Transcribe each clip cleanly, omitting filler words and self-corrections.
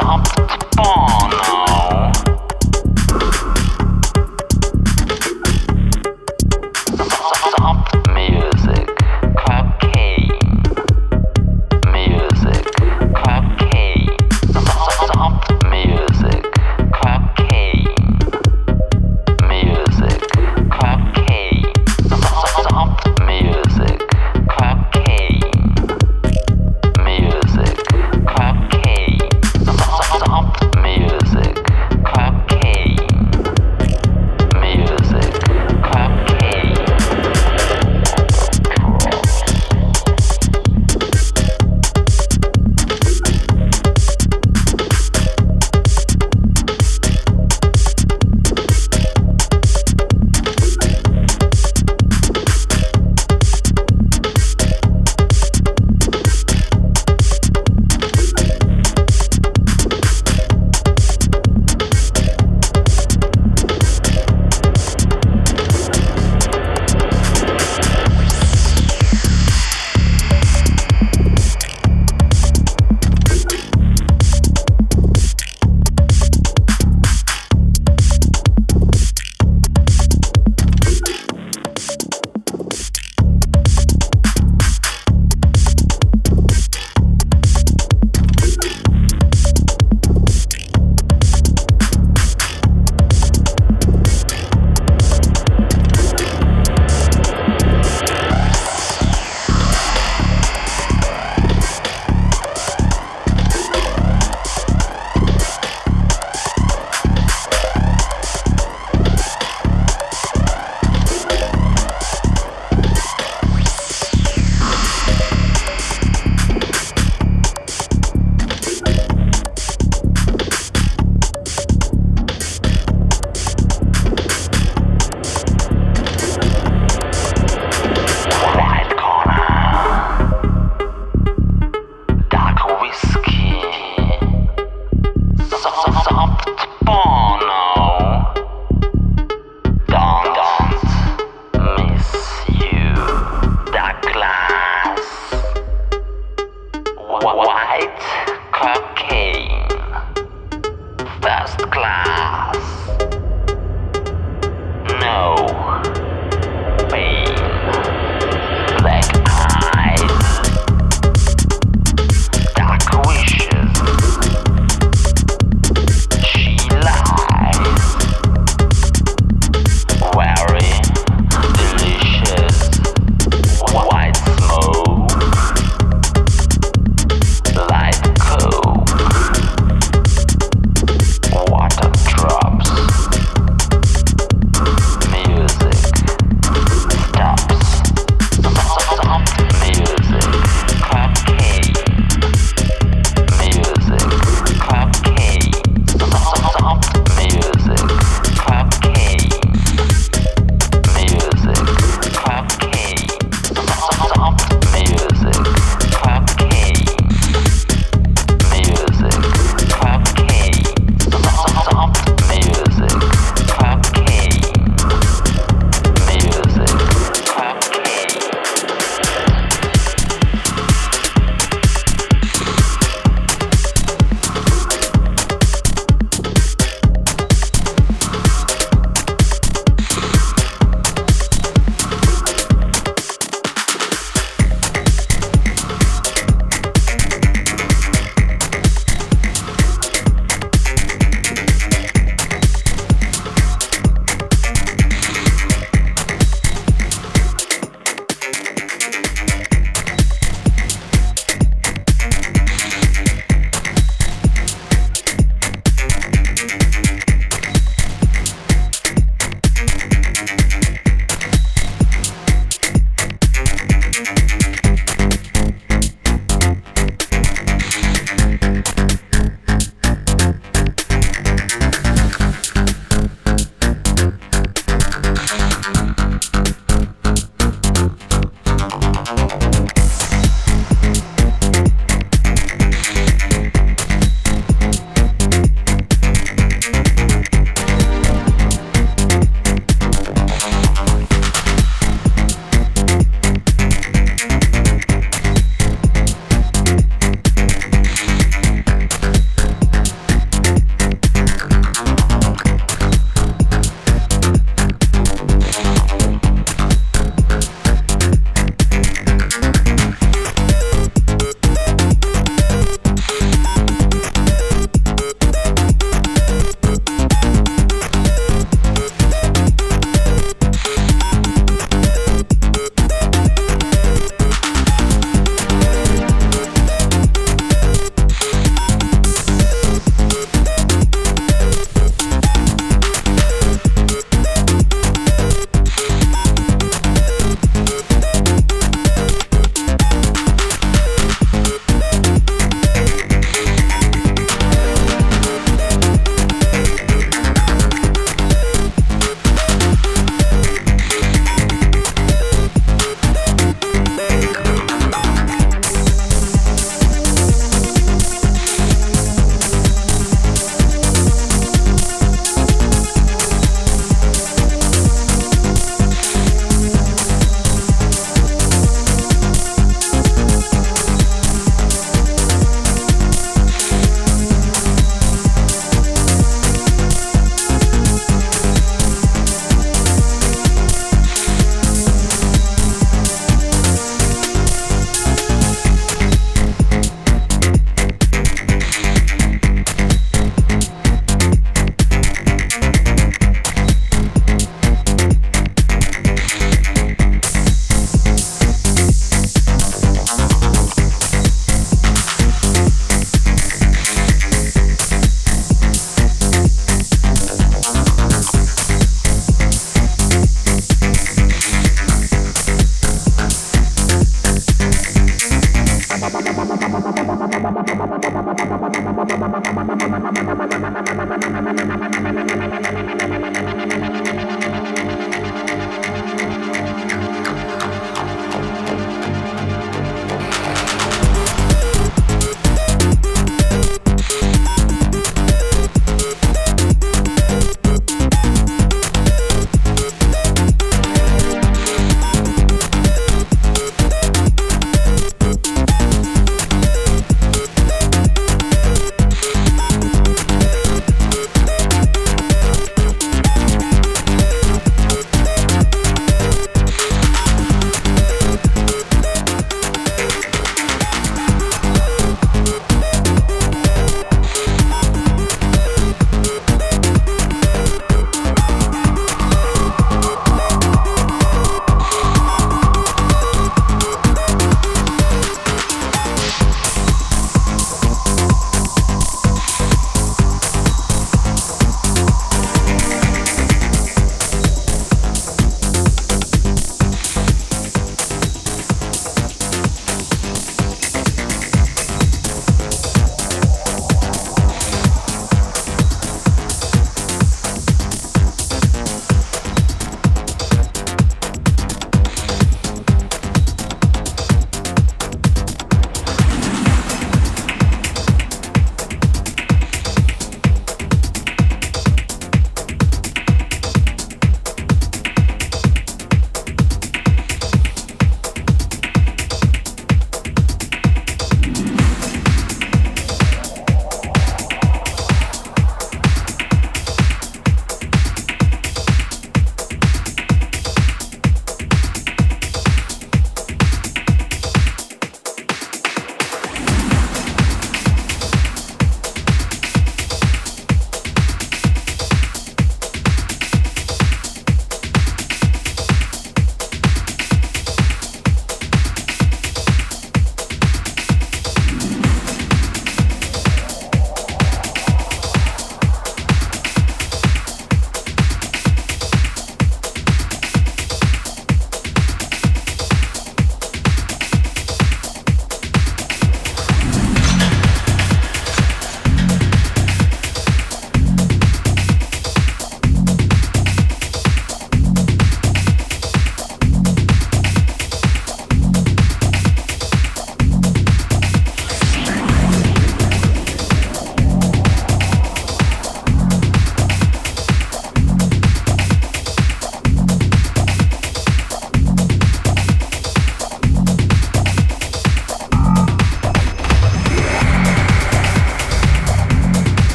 Music.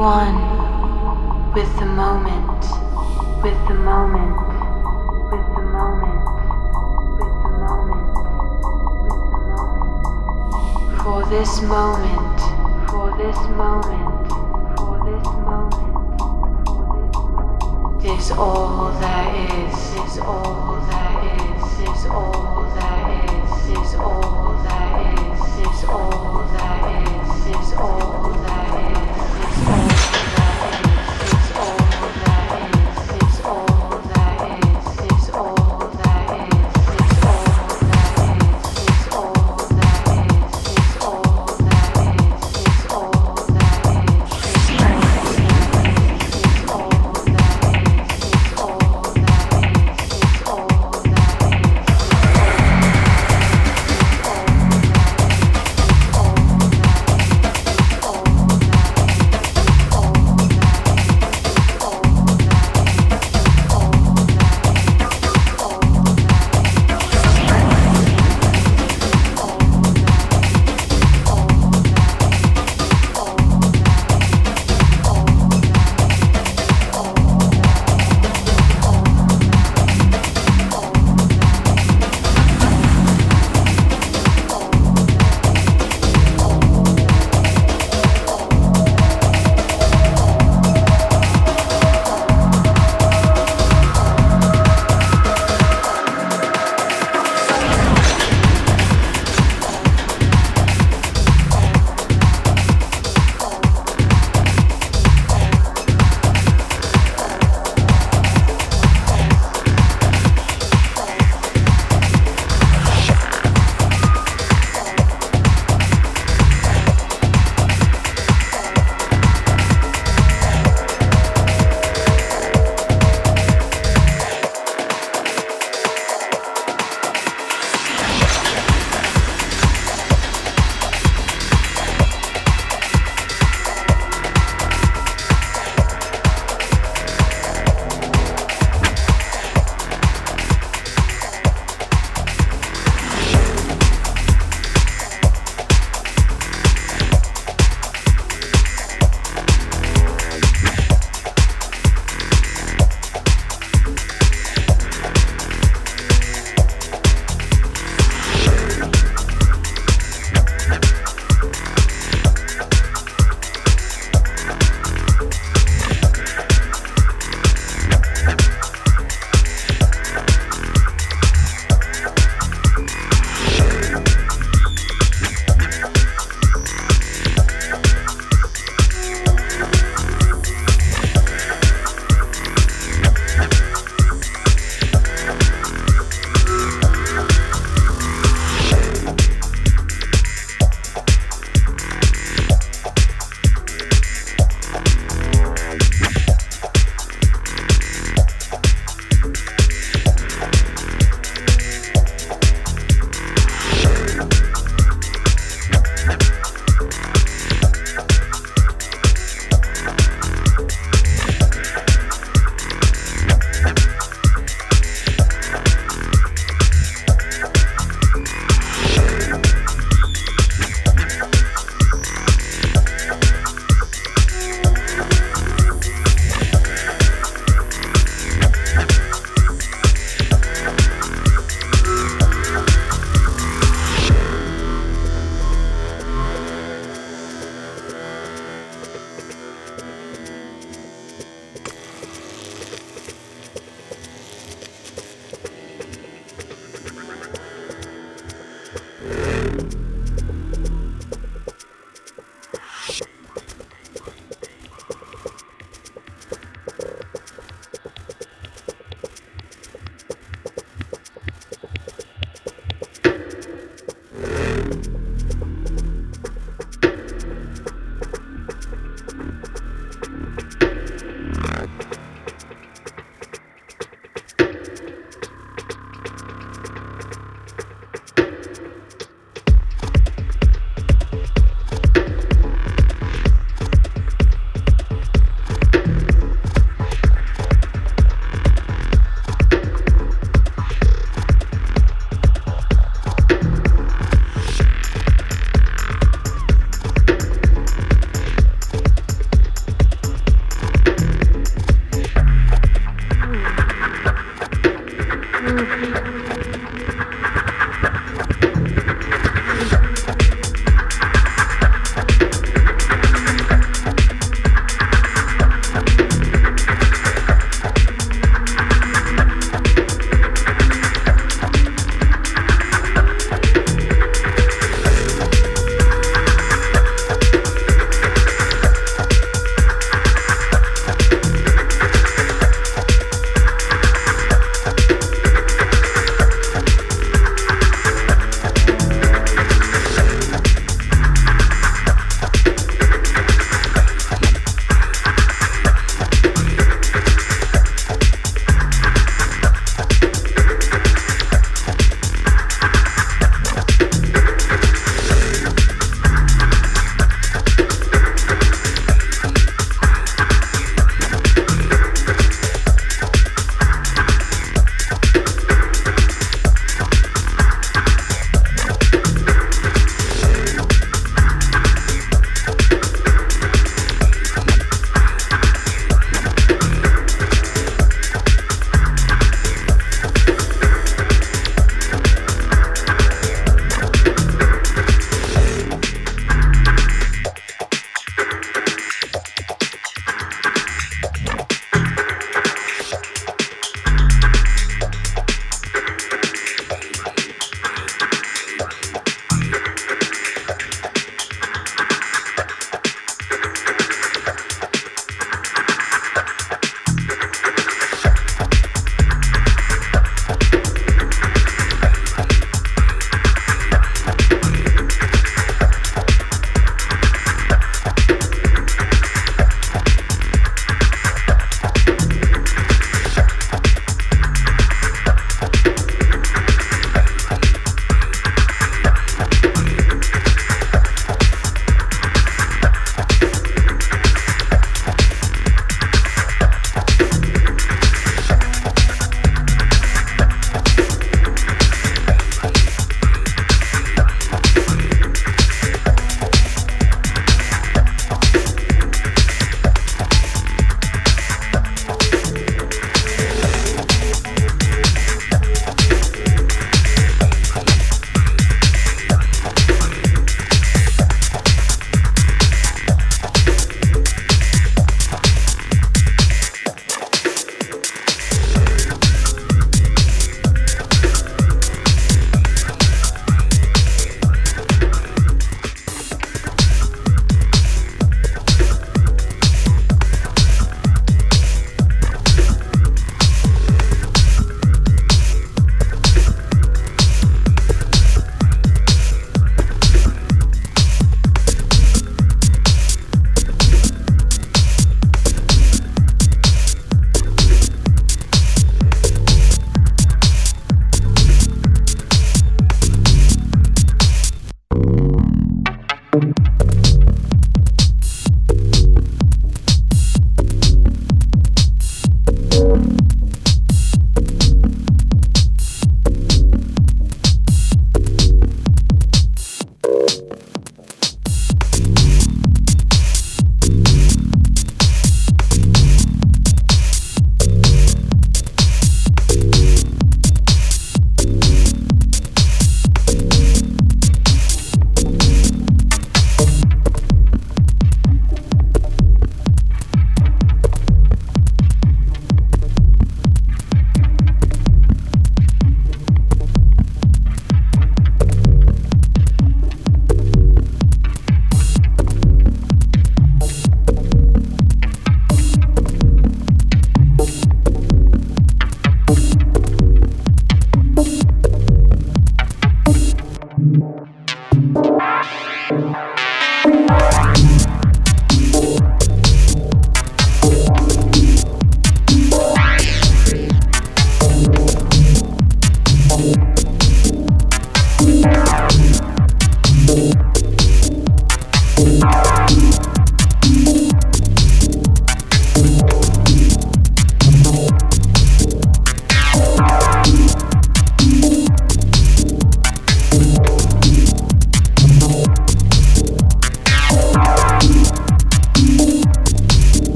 One with the moment, with the moment, with the moment, with the moment, with the moment. For this moment, for this moment, for this moment, for this moment. Is all there is all there is all there is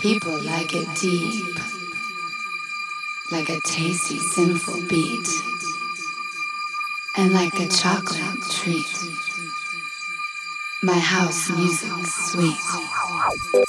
People like it deep, like a tasty sinful beat, and like a chocolate treat. My house music's sweet.